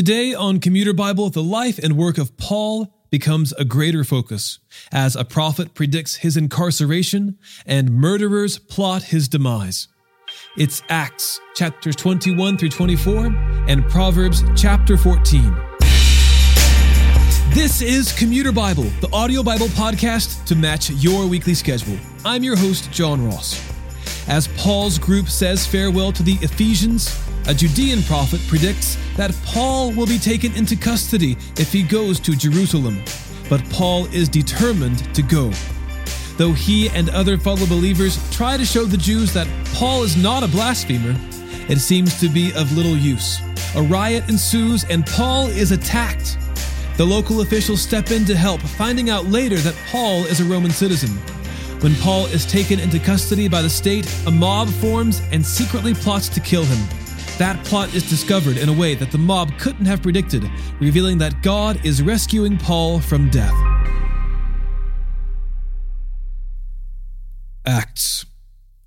Today on Commuter Bible, the life and work of Paul becomes a greater focus as a prophet predicts his incarceration and murderers plot his demise. It's Acts chapters 21 through 24 and Proverbs chapter 14. This is Commuter Bible, the audio Bible podcast to match your weekly schedule. I'm your host, John Ross. As Paul's group says farewell to the Ephesians, a Judean prophet predicts that Paul will be taken into custody if he goes to Jerusalem, but Paul is determined to go. Though he and other fellow believers try to show the Jews that Paul is not a blasphemer, it seems to be of little use. A riot ensues and Paul is attacked. The local officials step in to help, finding out later that Paul is a Roman citizen. When Paul is taken into custody by the state, a mob forms and secretly plots to kill him. That plot is discovered in a way that the mob couldn't have predicted, revealing that God is rescuing Paul from death. Acts,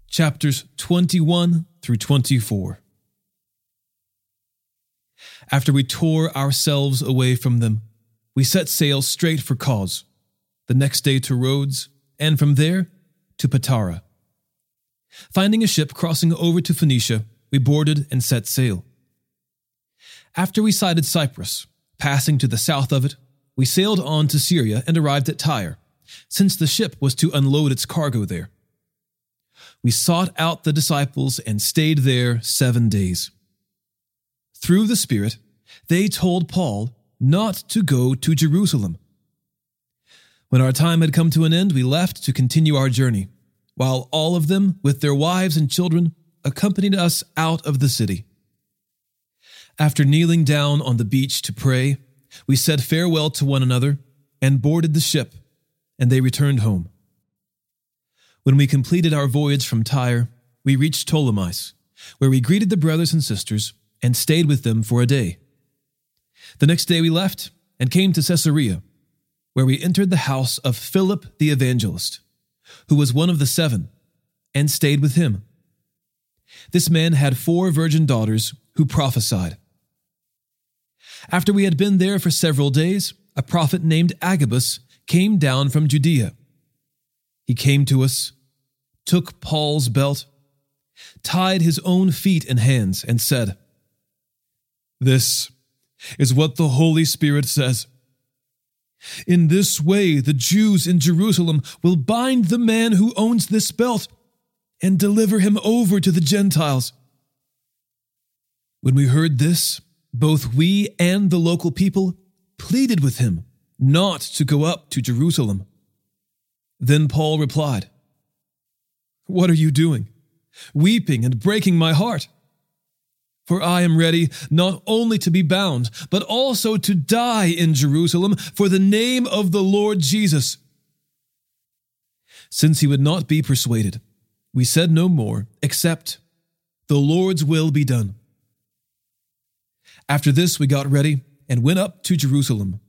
chapters 21 through 24. After we tore ourselves away from them, we set sail straight for Cos, the next day to Rhodes, and from there to Patara. Finding a ship crossing over to Phoenicia, we boarded and set sail. After we sighted Cyprus, passing to the south of it, we sailed on to Syria and arrived at Tyre, since the ship was to unload its cargo there. We sought out the disciples and stayed there 7 days. Through the Spirit, they told Paul not to go to Jerusalem. When our time had come to an end, we left to continue our journey, while all of them, with their wives and children, accompanied us out of the city. After kneeling down on the beach to pray, we said farewell to one another and boarded the ship, and they returned home. When we completed our voyage from Tyre, we reached Ptolemais, where we greeted the brothers and sisters and stayed with them for a day. The next day we left and came to Caesarea, where we entered the house of Philip the evangelist, who was one of the seven, and stayed with him. This man had 4 virgin daughters who prophesied. After we had been there for several days, a prophet named Agabus came down from Judea. He came to us, took Paul's belt, tied his own feet and hands, and said, "This is what the Holy Spirit says. In this way, the Jews in Jerusalem will bind the man who owns this belt and deliver him over to the Gentiles." When we heard this, both we and the local people pleaded with him not to go up to Jerusalem. Then Paul replied, "What are you doing, weeping and breaking my heart? For I am ready not only to be bound, but also to die in Jerusalem for the name of the Lord Jesus." Since he would not be persuaded, we said no more, except, "The Lord's will be done." After this, we got ready and went up to Jerusalem.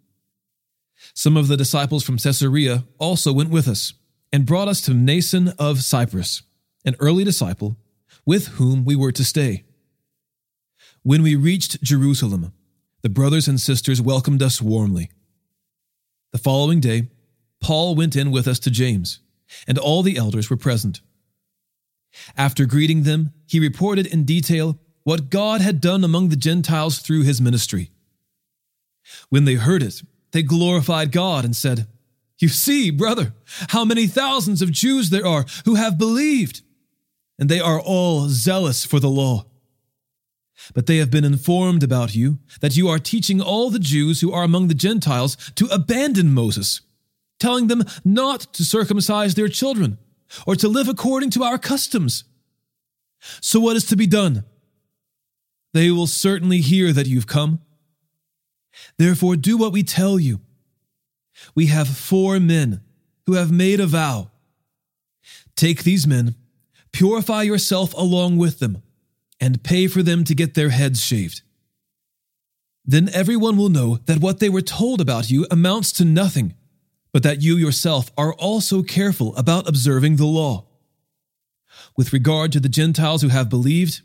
Some of the disciples from Caesarea also went with us and brought us to Nason of Cyprus, an early disciple with whom we were to stay. When we reached Jerusalem, the brothers and sisters welcomed us warmly. The following day, Paul went in with us to James, and all the elders were present. After greeting them, he reported in detail what God had done among the Gentiles through his ministry. When they heard it, they glorified God and said, "You see, brother, how many thousands of Jews there are who have believed, and they are all zealous for the law. But they have been informed about you, that you are teaching all the Jews who are among the Gentiles to abandon Moses, telling them not to circumcise their children or to live according to our customs. So what is to be done? They will certainly hear that you've come. Therefore, do what we tell you. We have 4 men who have made a vow. Take these men, purify yourself along with them, and pay for them to get their heads shaved. Then everyone will know that what they were told about you amounts to nothing, but that you yourself are also careful about observing the law. With regard to the Gentiles who have believed,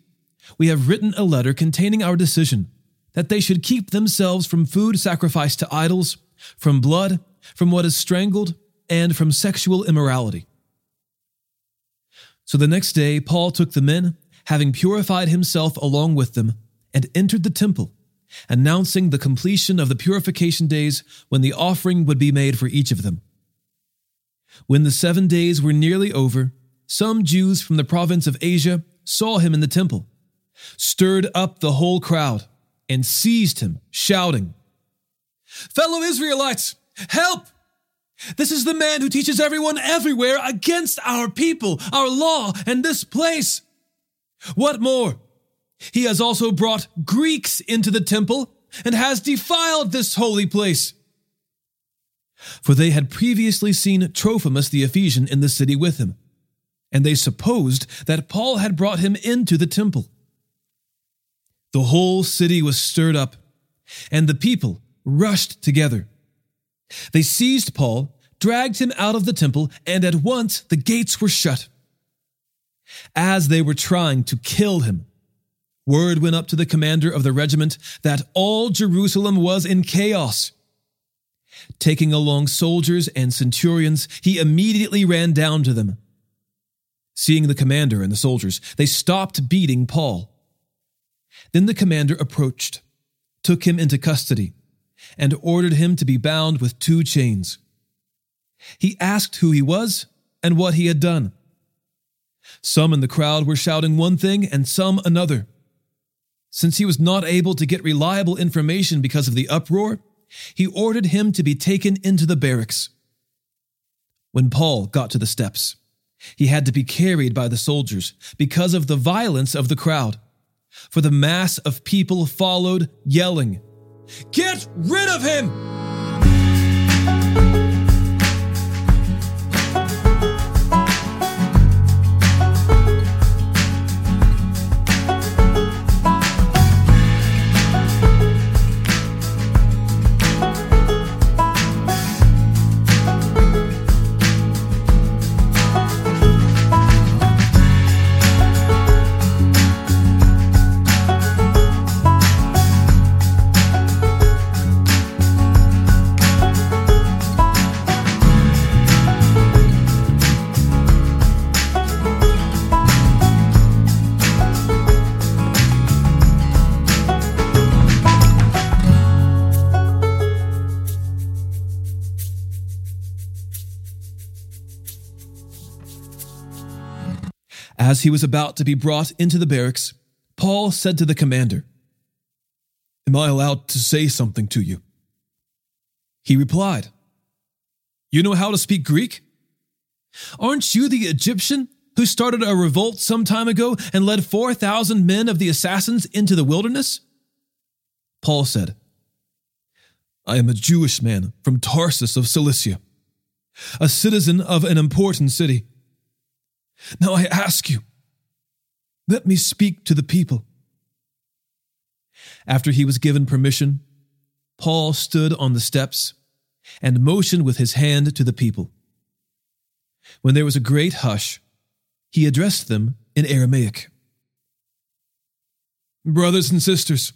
we have written a letter containing our decision that they should keep themselves from food sacrificed to idols, from blood, from what is strangled, and from sexual immorality. So the next day Paul took the men, having purified himself along with them, and entered the temple, announcing the completion of the purification days when the offering would be made for each of them. When the 7 days were nearly over, some Jews from the province of Asia saw him in the temple, stirred up the whole crowd, and seized him, shouting, "Fellow Israelites, help! This is the man who teaches everyone everywhere against our people, our law, and this place. What more? He has also brought Greeks into the temple and has defiled this holy place." For they had previously seen Trophimus the Ephesian in the city with him, and they supposed that Paul had brought him into the temple. The whole city was stirred up, and the people rushed together. They seized Paul, dragged him out of the temple, and at once the gates were shut. As they were trying to kill him, word went up to the commander of the regiment that all Jerusalem was in chaos. Taking along soldiers and centurions, he immediately ran down to them. Seeing the commander and the soldiers, they stopped beating Paul. Then the commander approached, took him into custody, and ordered him to be bound with 2 chains. He asked who he was and what he had done. Some in the crowd were shouting one thing and some another. Since he was not able to get reliable information because of the uproar, he ordered him to be taken into the barracks. When Paul got to the steps, he had to be carried by the soldiers because of the violence of the crowd, for the mass of people followed, yelling, "Get rid of him!" As he was about to be brought into the barracks, Paul said to the commander, "Am I allowed to say something to you?" He replied, "You know how to speak Greek? Aren't you the Egyptian who started a revolt some time ago and led 4,000 men of the assassins into the wilderness?" Paul said, "I am a Jewish man from Tarsus of Cilicia, a citizen of an important city. Now I ask you, let me speak to the people." After he was given permission, Paul stood on the steps and motioned with his hand to the people. When there was a great hush, he addressed them in Aramaic. "Brothers and sisters,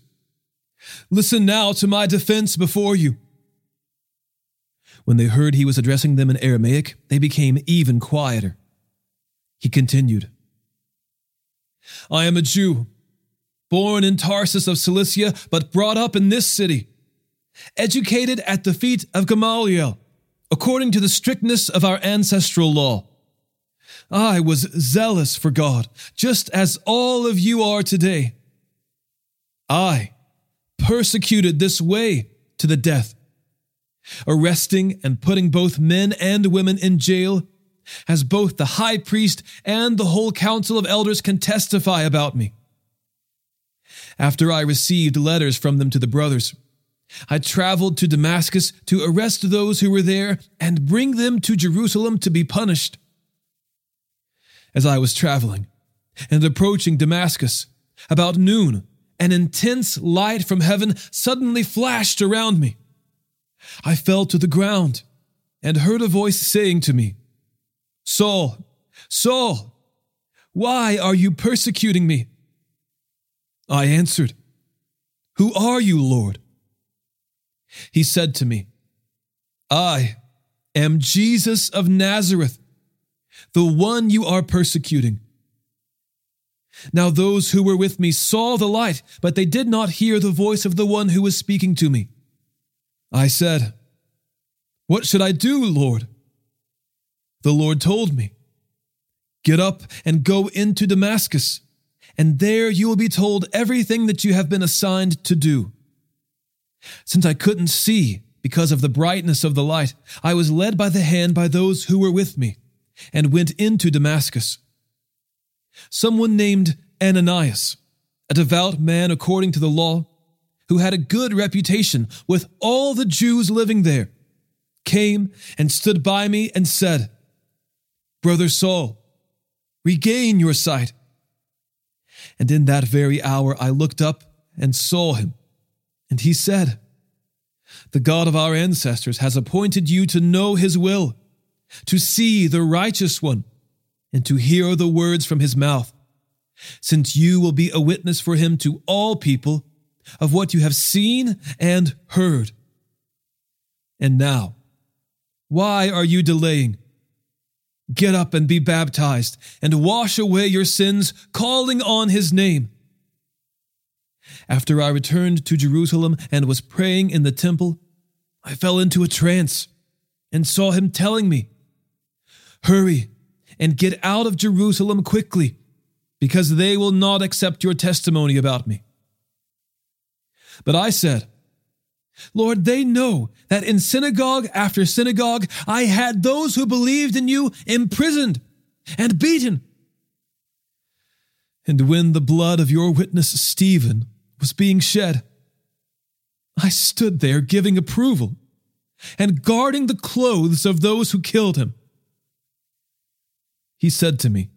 listen now to my defense before you." When they heard he was addressing them in Aramaic, they became even quieter. He continued, "I am a Jew, born in Tarsus of Cilicia, but brought up in this city, educated at the feet of Gamaliel, according to the strictness of our ancestral law. I was zealous for God, just as all of you are today. I persecuted this way to the death, arresting and putting both men and women in jail, as both the high priest and the whole council of elders can testify about me. After I received letters from them to the brothers, I traveled to Damascus to arrest those who were there and bring them to Jerusalem to be punished. As I was traveling and approaching Damascus, about noon, an intense light from heaven suddenly flashed around me. I fell to the ground and heard a voice saying to me, 'Saul, Saul, why are you persecuting me?' I answered, Who are you, Lord? He said to me, I am Jesus of Nazareth, the one you are persecuting. Now those who were with me saw the light, but they did not hear the voice of the one who was speaking to me. I said, What should I do, Lord? The Lord told me, Get up and go into Damascus, and there you will be told everything that you have been assigned to do. Since I couldn't see because of the brightness of the light, I was led by the hand by those who were with me, and went into Damascus. Someone named Ananias, a devout man according to the law, who had a good reputation with all the Jews living there, came and stood by me and said, Brother Saul, regain your sight. And in that very hour I looked up and saw him, and he said, The God of our ancestors has appointed you to know his will, to see the righteous one, and to hear the words from his mouth, since you will be a witness for him to all people of what you have seen and heard. And now, why are you delaying? Get up and be baptized, and wash away your sins, calling on his name. After I returned to Jerusalem and was praying in the temple, I fell into a trance and saw him telling me, Hurry and get out of Jerusalem quickly, because they will not accept your testimony about me. But I said, Lord, they know that in synagogue after synagogue I had those who believed in you imprisoned and beaten. And when the blood of your witness Stephen was being shed, I stood there giving approval and guarding the clothes of those who killed him. He said to me,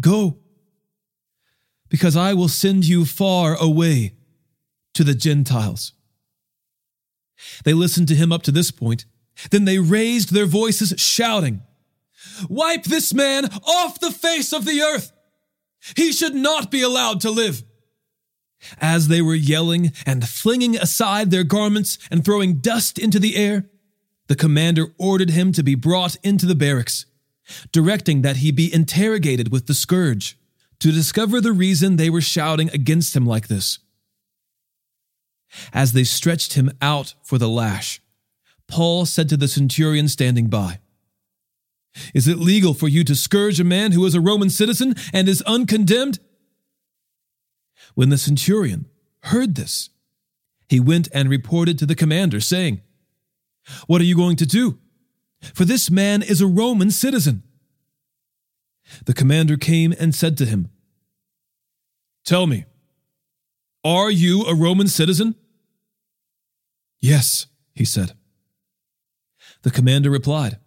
Go, because I will send you far away to the Gentiles. They listened to him up to this point. Then they raised their voices, shouting, Wipe this man off the face of the earth! He should not be allowed to live! As they were yelling and flinging aside their garments and throwing dust into the air, the commander ordered him to be brought into the barracks, directing that he be interrogated with the scourge to discover the reason they were shouting against him like this. As they stretched him out for the lash, Paul said to the centurion standing by, Is it legal for you to scourge a man who is a Roman citizen and is uncondemned? When the centurion heard this, he went and reported to the commander, saying, What are you going to do? For this man is a Roman citizen. The commander came and said to him, Tell me, are you a Roman citizen? Yes, he said. The commander replied,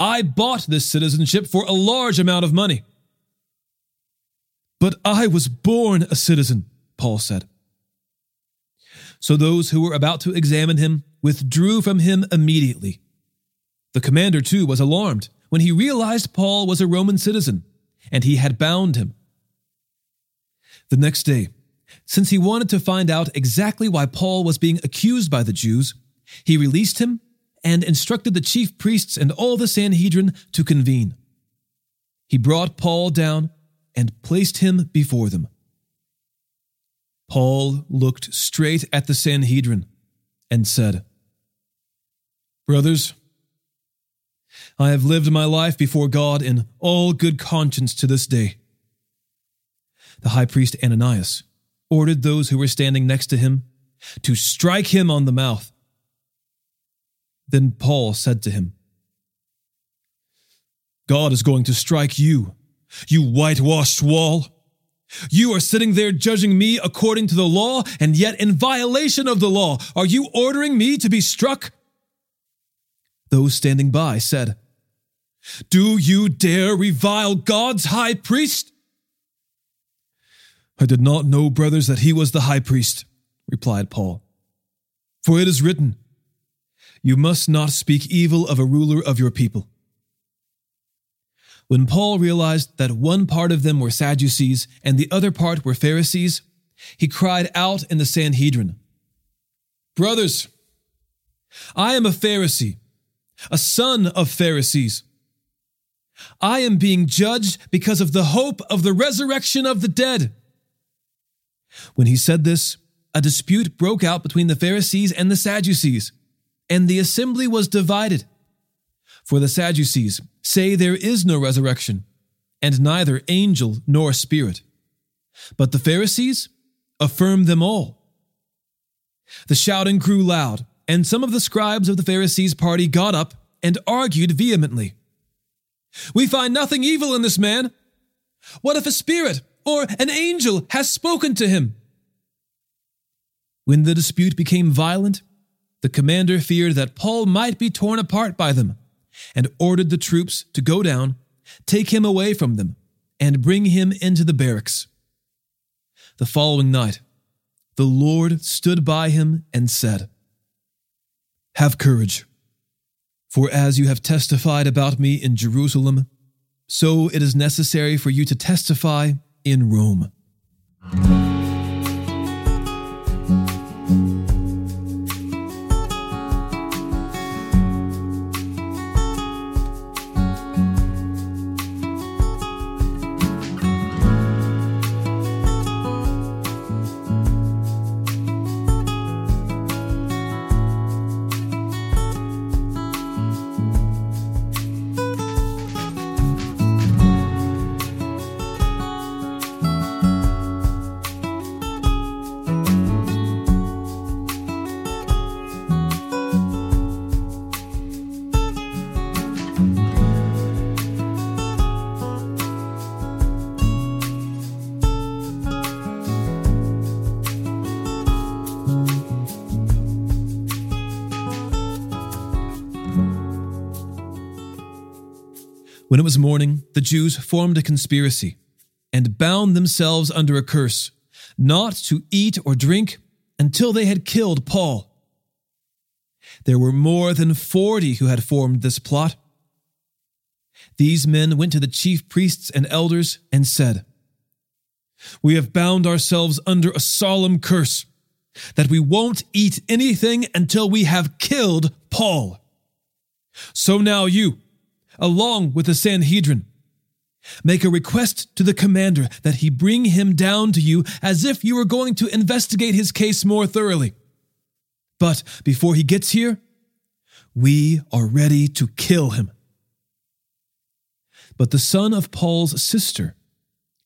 I bought this citizenship for a large amount of money. But I was born a citizen, Paul said. So those who were about to examine him withdrew from him immediately. The commander, too, was alarmed when he realized Paul was a Roman citizen, and he had bound him. The next day, since he wanted to find out exactly why Paul was being accused by the Jews, he released him and instructed the chief priests and all the Sanhedrin to convene. He brought Paul down and placed him before them. Paul looked straight at the Sanhedrin and said, Brothers, I have lived my life before God in all good conscience to this day. The high priest Ananias ordered those who were standing next to him to strike him on the mouth. Then Paul said to him, God is going to strike you, you whitewashed wall. You are sitting there judging me according to the law, and yet in violation of the law, are you ordering me to be struck? Those standing by said, Do you dare revile God's high priest? I did not know, brothers, that he was the high priest, replied Paul. For it is written, You must not speak evil of a ruler of your people. When Paul realized that one part of them were Sadducees and the other part were Pharisees, He cried out in the Sanhedrin, "Brothers, I am a Pharisee, a son of Pharisees. I am being judged because of the hope of the resurrection of the dead." When he said this, a dispute broke out between the Pharisees and the Sadducees, and the assembly was divided. For the Sadducees say there is no resurrection, and neither angel nor spirit. But the Pharisees affirm them all. The shouting grew loud, and some of the scribes of the Pharisees' party got up and argued vehemently. "We find nothing evil in this man. What if a spirit or an angel has spoken to him?" When the dispute became violent, the commander feared that Paul might be torn apart by them, and ordered the troops to go down, take him away from them, and bring him into the barracks. The following night, the Lord stood by him and said, "Have courage, for as you have testified about me in Jerusalem, so it is necessary for you to testify in Rome." When it was morning, the Jews formed a conspiracy and bound themselves under a curse, not to eat or drink until they had killed Paul. There were more than 40 who had formed this plot. These men went to the chief priests and elders and said, "We have bound ourselves under a solemn curse that we won't eat anything until we have killed Paul. So now you, along with the Sanhedrin, make a request to the commander that he bring him down to you as if you were going to investigate his case more thoroughly. But before he gets here, we are ready to kill him." But the son of Paul's sister,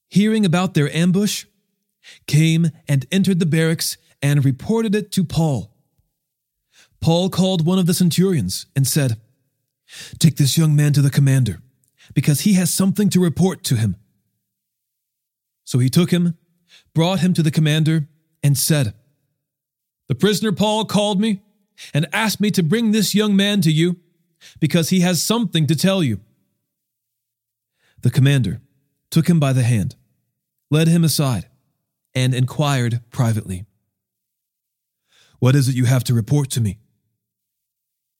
hearing about their ambush, came and entered the barracks and reported it to Paul. Paul called one of the centurions and said, "Take this young man to the commander, because he has something to report to him." So he took him, brought him to the commander, and said, "The prisoner Paul called me and asked me to bring this young man to you, because he has something to tell you." The commander took him by the hand, led him aside, and inquired privately, "What is it you have to report to me?"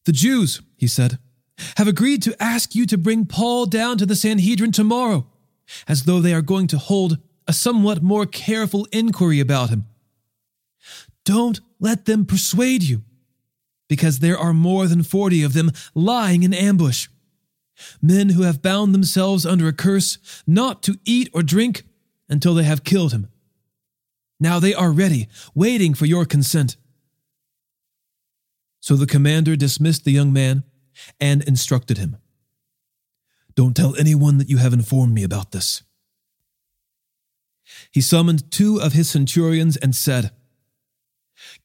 "The Jews," he said, "have agreed to ask you to bring Paul down to the Sanhedrin tomorrow, as though they are going to hold a somewhat more careful inquiry about him. Don't let them persuade you, because there are more than 40 of them lying in ambush, men who have bound themselves under a curse not to eat or drink until they have killed him. Now they are ready, waiting for your consent." So the commander dismissed the young man and instructed him, "Don't tell anyone that you have informed me about this." He summoned 2 of his centurions and said,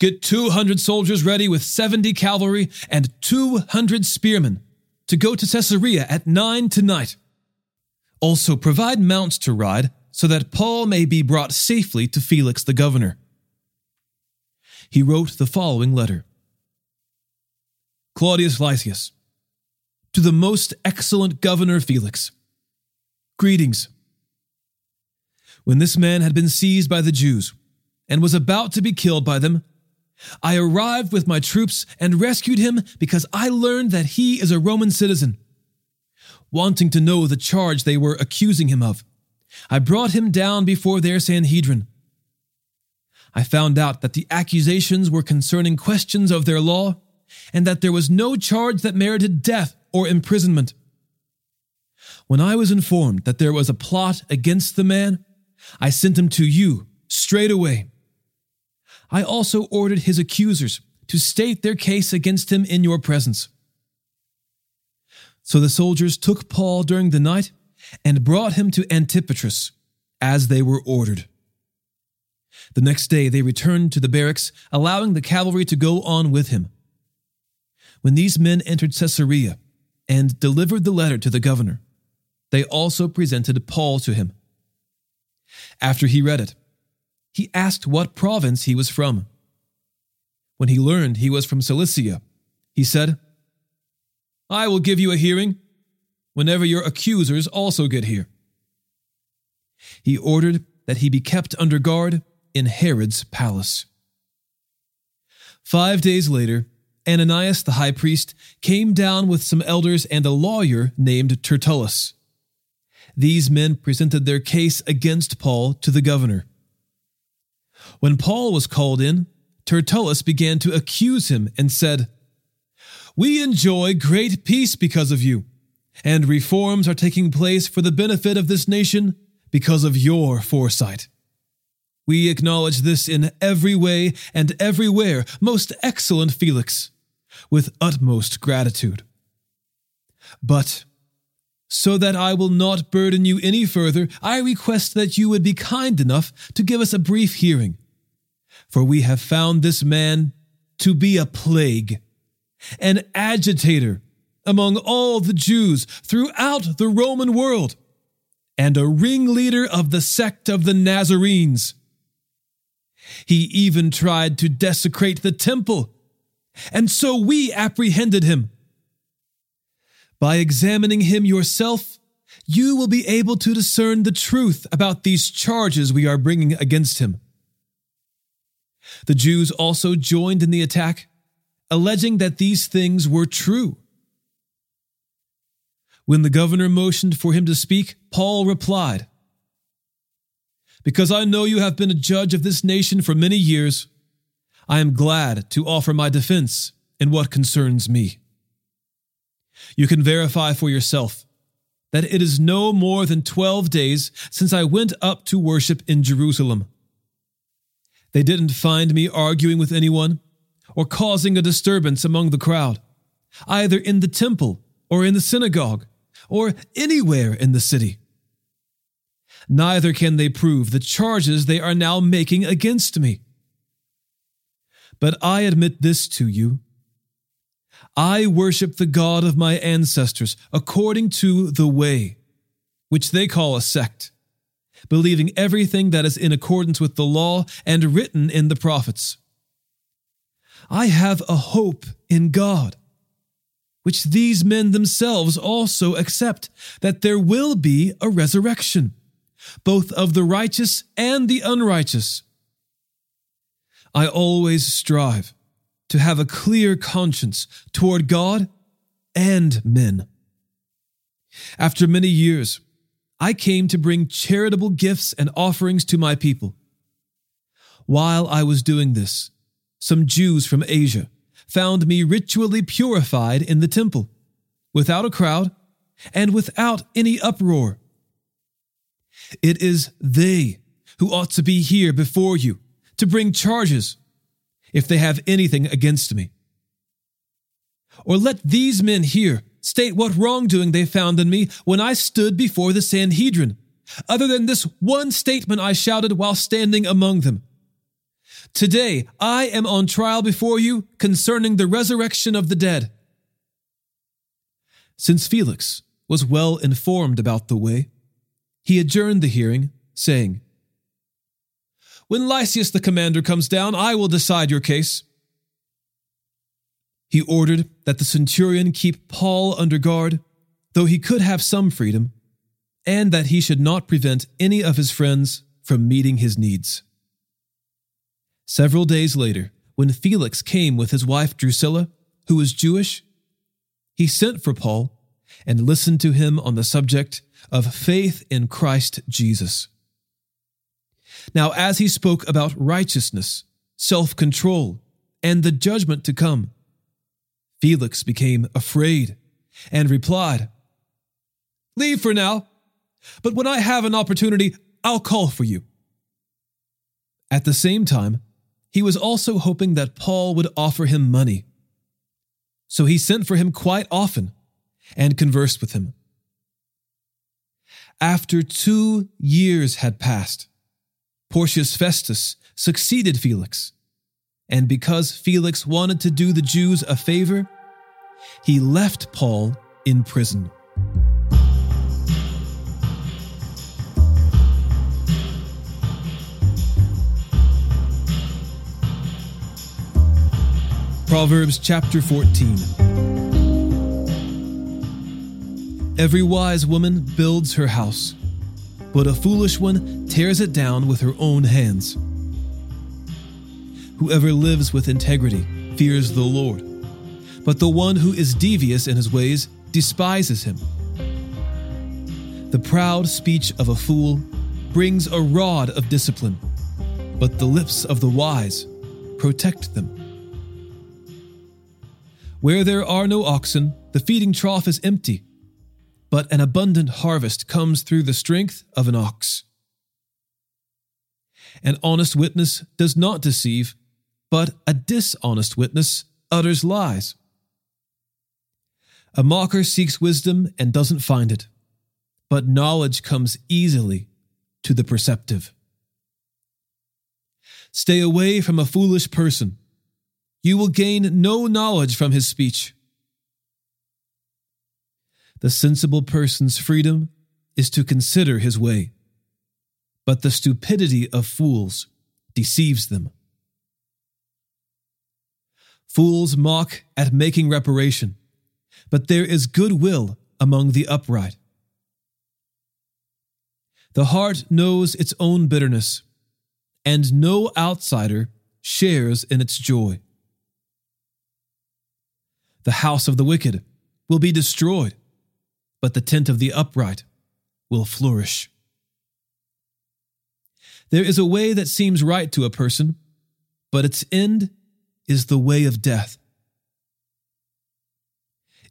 "Get 200 soldiers ready with 70 cavalry and 200 spearmen to go to Caesarea at 9 tonight. Also provide mounts to ride so that Paul may be brought safely to Felix the governor." He wrote the following letter. Claudius Lysias, to the most excellent governor Felix, greetings. When this man had been seized by the Jews and was about to be killed by them, I arrived with my troops and rescued him because I learned that he is a Roman citizen. Wanting to know the charge they were accusing him of, I brought him down before their Sanhedrin. I found out that the accusations were concerning questions of their law, and that there was no charge that merited death or imprisonment. When I was informed that there was a plot against the man, I sent him to you straight away. I also ordered his accusers to state their case against him in your presence." So the soldiers took Paul during the night and brought him to Antipatris, as they were ordered. The next day they returned to the barracks, allowing the cavalry to go on with him. When these men entered Caesarea and delivered the letter to the governor, they also presented Paul to him. After he read it, he asked what province he was from. When he learned he was from Cilicia, he said, "I will give you a hearing whenever your accusers also get here." He ordered that he be kept under guard in Herod's palace. 5 days later, Ananias the high priest came down with some elders and a lawyer named Tertullus. These men presented their case against Paul to the governor. When Paul was called in, Tertullus began to accuse him and said, "We enjoy great peace because of you, and reforms are taking place for the benefit of this nation because of your foresight. We acknowledge this in every way and everywhere, most excellent Felix, with utmost gratitude. But, so that I will not burden you any further, I request that you would be kind enough to give us a brief hearing, for we have found this man to be a plague, an agitator among all the Jews throughout the Roman world, and a ringleader of the sect of the Nazarenes. He even tried to desecrate the temple, and so we apprehended him. By examining him yourself, you will be able to discern the truth about these charges we are bringing against him." The Jews also joined in the attack, alleging that these things were true. When the governor motioned for him to speak, Paul replied, "Because I know you have been a judge of this nation for many years, I am glad to offer my defense in what concerns me. You can verify for yourself that it is no more than 12 days since I went up to worship in Jerusalem. They didn't find me arguing with anyone or causing a disturbance among the crowd, either in the temple or in the synagogue or anywhere in the city. Neither can they prove the charges they are now making against me. But I admit this to you: I worship the God of my ancestors according to the way, which they call a sect, believing everything that is in accordance with the law and written in the prophets. I have a hope in God, which these men themselves also accept, that there will be a resurrection, both of the righteous and the unrighteous. I always strive to have a clear conscience toward God and men. After many years, I came to bring charitable gifts and offerings to my people. While I was doing this, some Jews from Asia found me ritually purified in the temple, without a crowd and without any uproar. It is they who ought to be here before you to bring charges, if they have anything against me. Or let these men here state what wrongdoing they found in me when I stood before the Sanhedrin, other than this one statement I shouted while standing among them: 'Today I am on trial before you concerning the resurrection of the dead.'" Since Felix was well informed about the way, he adjourned the hearing, saying, "When Lysias the commander comes down, I will decide your case." He ordered that the centurion keep Paul under guard, though he could have some freedom, and that he should not prevent any of his friends from meeting his needs. Several days later, when Felix came with his wife Drusilla, who was Jewish, he sent for Paul and listened to him on the subject of faith in Christ Jesus. Now, as he spoke about righteousness, self-control, and the judgment to come, Felix became afraid and replied, "Leave for now, but when I have an opportunity, I'll call for you." At the same time, he was also hoping that Paul would offer him money. So he sent for him quite often and conversed with him. After 2 years had passed, Porcius Festus succeeded Felix, and because Felix wanted to do the Jews a favor, he left Paul in prison. Proverbs chapter 14. Every wise woman builds her house, but a foolish one tears it down with her own hands. Whoever lives with integrity fears the Lord, but the one who is devious in his ways despises him. The proud speech of a fool brings a rod of discipline, but the lips of the wise protect them. Where there are no oxen, the feeding trough is empty, but an abundant harvest comes through the strength of an ox. An honest witness does not deceive, but a dishonest witness utters lies. A mocker seeks wisdom and doesn't find it, but knowledge comes easily to the perceptive. Stay away from a foolish person. You will gain no knowledge from his speech. The sensible person's freedom is to consider his way, but the stupidity of fools deceives them. Fools mock at making reparation, but there is goodwill among the upright. The heart knows its own bitterness, and no outsider shares in its joy. The house of the wicked will be destroyed, but the tent of the upright will flourish. There is a way that seems right to a person, but its end is the way of death.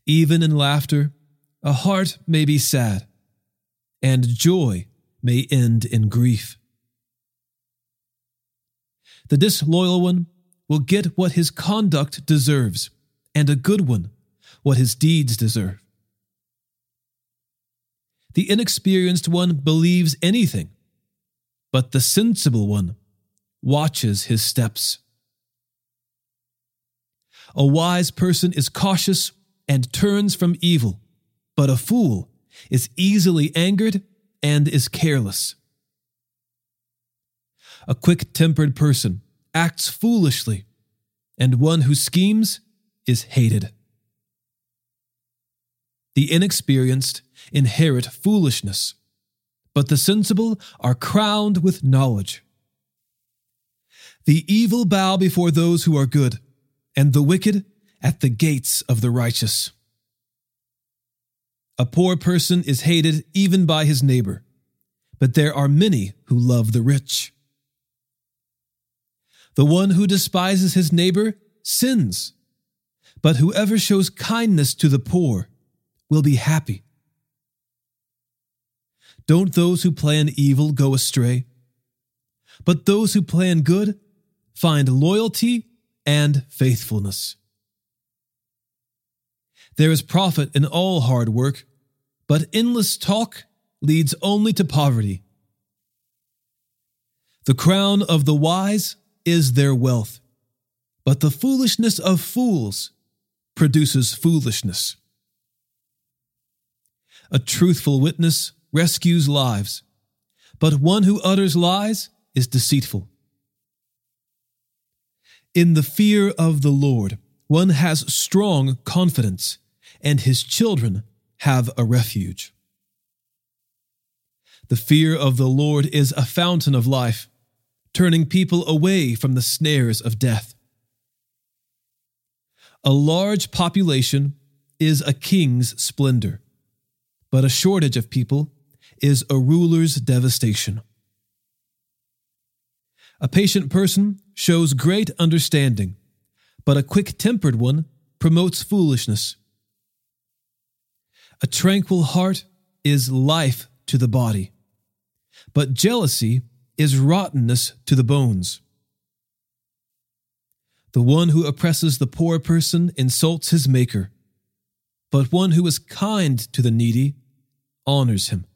Even in laughter, a heart may be sad, and joy may end in grief. The disloyal one will get what his conduct deserves, and a good one what his deeds deserve. The inexperienced one believes anything, but the sensible one watches his steps. A wise person is cautious and turns from evil, but a fool is easily angered and is careless. A quick-tempered person acts foolishly, and one who schemes is hated. The inexperienced inherit foolishness, but the sensible are crowned with knowledge. The evil bow before those who are good, and the wicked at the gates of the righteous. A poor person is hated even by his neighbor, but there are many who love the rich. The one who despises his neighbor sins, but whoever shows kindness to the poor will be happy. Don't those who plan evil go astray? But those who plan good find loyalty and faithfulness. There is profit in all hard work, but endless talk leads only to poverty. The crown of the wise is their wealth, but the foolishness of fools produces foolishness. A truthful witness rescues lives, but one who utters lies is deceitful. In the fear of the Lord, one has strong confidence, and his children have a refuge. The fear of the Lord is a fountain of life, turning people away from the snares of death. A large population is a king's splendor, but a shortage of people is a ruler's devastation. A patient person shows great understanding, but a quick-tempered one promotes foolishness. A tranquil heart is life to the body, but jealousy is rottenness to the bones. The one who oppresses the poor person insults his maker, but one who is kind to the needy honors him.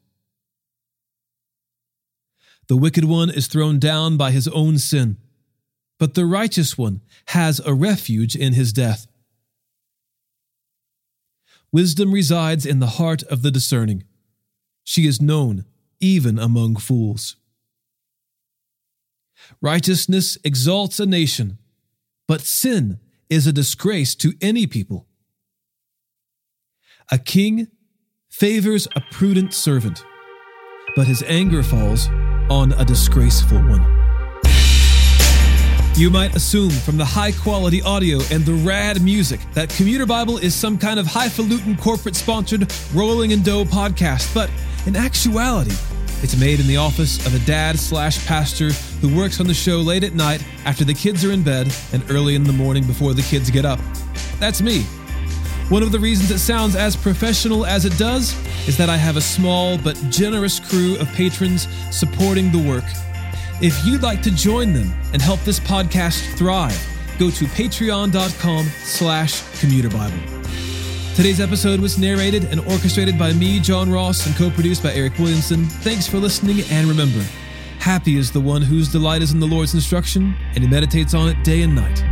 The wicked one is thrown down by his own sin, but the righteous one has a refuge in his death. Wisdom resides in the heart of the discerning. She is known even among fools. Righteousness exalts a nation, but sin is a disgrace to any people. A king favors a prudent servant, but his anger falls on a disgraceful one. You might assume from the high-quality audio and the rad music that Commuter Bible is some kind of highfalutin corporate-sponsored rolling in dough podcast, but in actuality, it's made in the office of a dad/pastor who works on the show late at night after the kids are in bed and early in the morning before the kids get up. That's me. One of the reasons it sounds as professional as it does is that I have a small but generous crew of patrons supporting the work. If you'd like to join them and help this podcast thrive, go to patreon.com/commuterbible. Today's episode was narrated and orchestrated by me, John Ross, and co-produced by Eric Williamson. Thanks for listening, and remember, happy is the one whose delight is in the Lord's instruction, and he meditates on it day and night.